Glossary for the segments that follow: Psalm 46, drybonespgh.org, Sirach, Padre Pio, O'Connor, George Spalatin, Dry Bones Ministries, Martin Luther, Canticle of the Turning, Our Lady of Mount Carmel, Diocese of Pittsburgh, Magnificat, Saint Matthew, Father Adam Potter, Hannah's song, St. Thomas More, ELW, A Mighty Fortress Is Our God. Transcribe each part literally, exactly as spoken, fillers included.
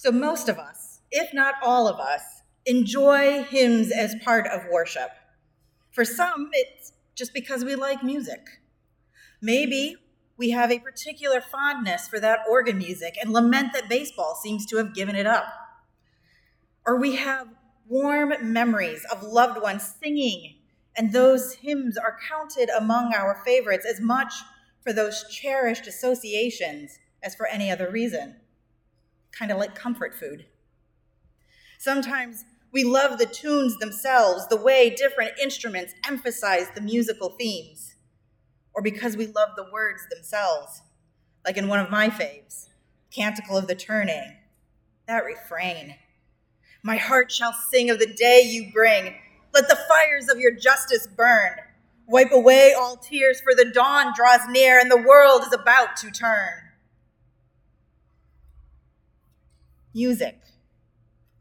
So most of us, if not all of us, enjoy hymns as part of worship. For some, it's just because we like music. Maybe we have a particular fondness for that organ music and lament that baseball seems to have given it up. Or we have warm memories of loved ones singing, and those hymns are counted among our favorites as much for those cherished associations as for any other reason, kind of like comfort food. Sometimes we love the tunes themselves, the way different instruments emphasize the musical themes, or because we love the words themselves, like in one of my faves, Canticle of the Turning, that refrain. My heart shall sing of the day you bring. Let the fires of your justice burn. Wipe away all tears, for the dawn draws near and the world is about to turn. Music,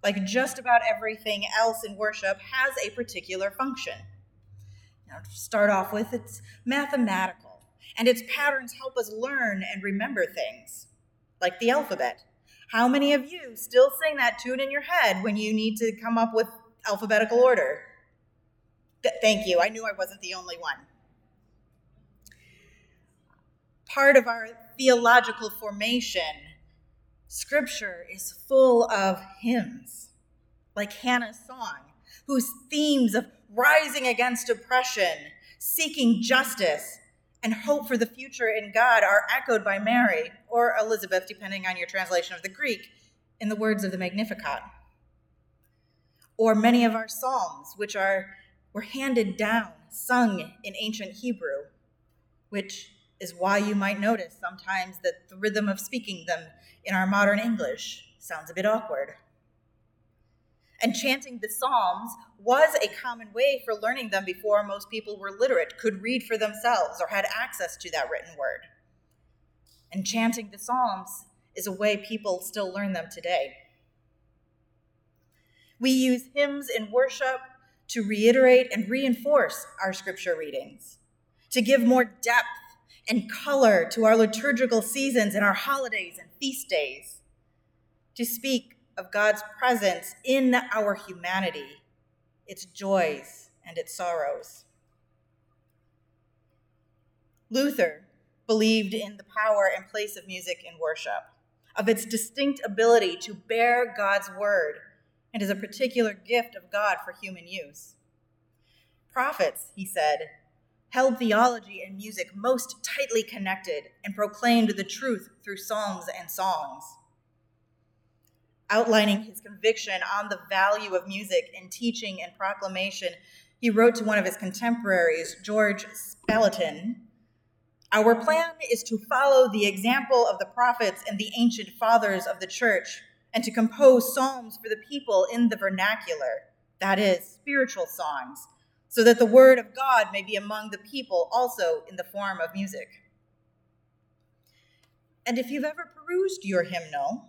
like just about everything else in worship, has a particular function. Now, to start off with, it's mathematical, and its patterns help us learn and remember things, like the alphabet. How many of you still sing that tune in your head when you need to come up with alphabetical order? Th- thank you. I knew I wasn't the only one. Part of our theological formation, Scripture is full of hymns, like Hannah's song, whose themes of rising against oppression, seeking justice, and hope for the future in God are echoed by Mary, or Elizabeth, depending on your translation of the Greek, in the words of the Magnificat. Or many of our psalms, which are were handed down, sung in ancient Hebrew, which is why you might notice sometimes that the rhythm of speaking them in our modern English sounds a bit awkward. And chanting the Psalms was a common way for learning them before most people were literate, could read for themselves, or had access to that written word. And chanting the Psalms is a way people still learn them today. We use hymns in worship to reiterate and reinforce our scripture readings, to give more depth and color to our liturgical seasons and our holidays and feast days, to speak of God's presence in our humanity, its joys and its sorrows. Luther believed in the power and place of music in worship, of its distinct ability to bear God's word, and as a particular gift of God for human use. Prophets, he said, held theology and music most tightly connected and proclaimed the truth through psalms and songs. Outlining his conviction on the value of music in teaching and proclamation, he wrote to one of his contemporaries, George Spalatin, "Our plan is to follow the example of the prophets and the ancient fathers of the church and to compose psalms for the people in the vernacular, that is, spiritual songs, so that the word of God may be among the people also in the form of music." And if you've ever perused your hymnal,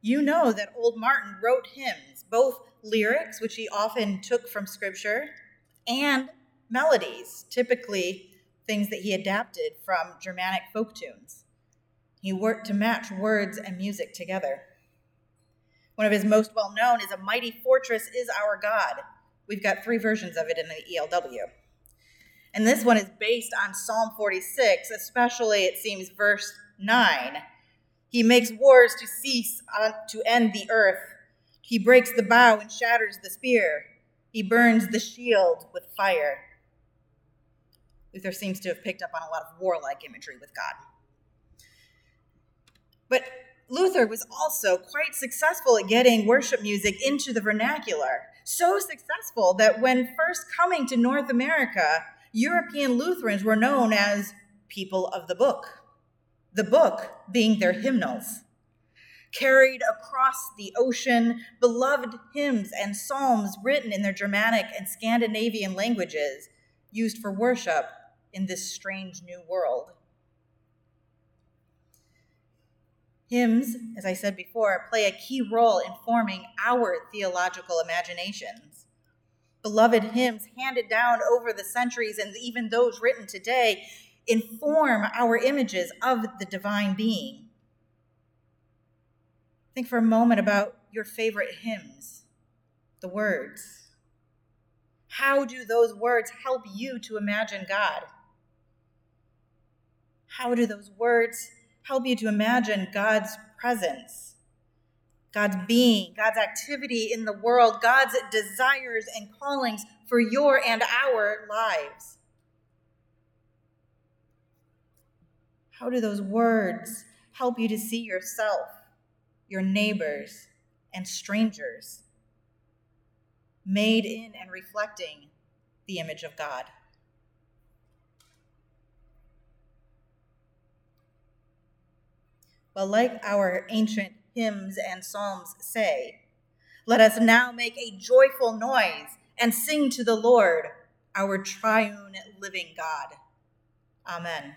you know that old Martin wrote hymns, both lyrics, which he often took from scripture, and melodies, typically things that he adapted from Germanic folk tunes. He worked to match words and music together. One of his most well-known is A Mighty Fortress Is Our God. We've got three versions of it in the E L W. And this one is based on Psalm forty-six, especially, it seems, verse nine. He makes wars to cease, uh, to end the earth. He breaks the bow and shatters the spear. He burns the shield with fire. Luther seems to have picked up on a lot of warlike imagery with God. But Luther was also quite successful at getting worship music into the vernacular, so successful that when first coming to North America, European Lutherans were known as people of the book. The book being their hymnals. Carried across the ocean, beloved hymns and psalms written in their Germanic and Scandinavian languages, used for worship in this strange new world. Hymns, as I said before, play a key role in forming our theological imaginations. Beloved hymns handed down over the centuries, and even those written today, inform our images of the divine being. Think for a moment about your favorite hymns, the words. How do those words help you to imagine God? How do those words help you to imagine God's presence, God's being, God's activity in the world, God's desires and callings for your and our lives? How do those words help you to see yourself, your neighbors, and strangers, made in and reflecting the image of God? Well, like our ancient hymns and psalms say, let us now make a joyful noise and sing to the Lord, our triune living God. Amen.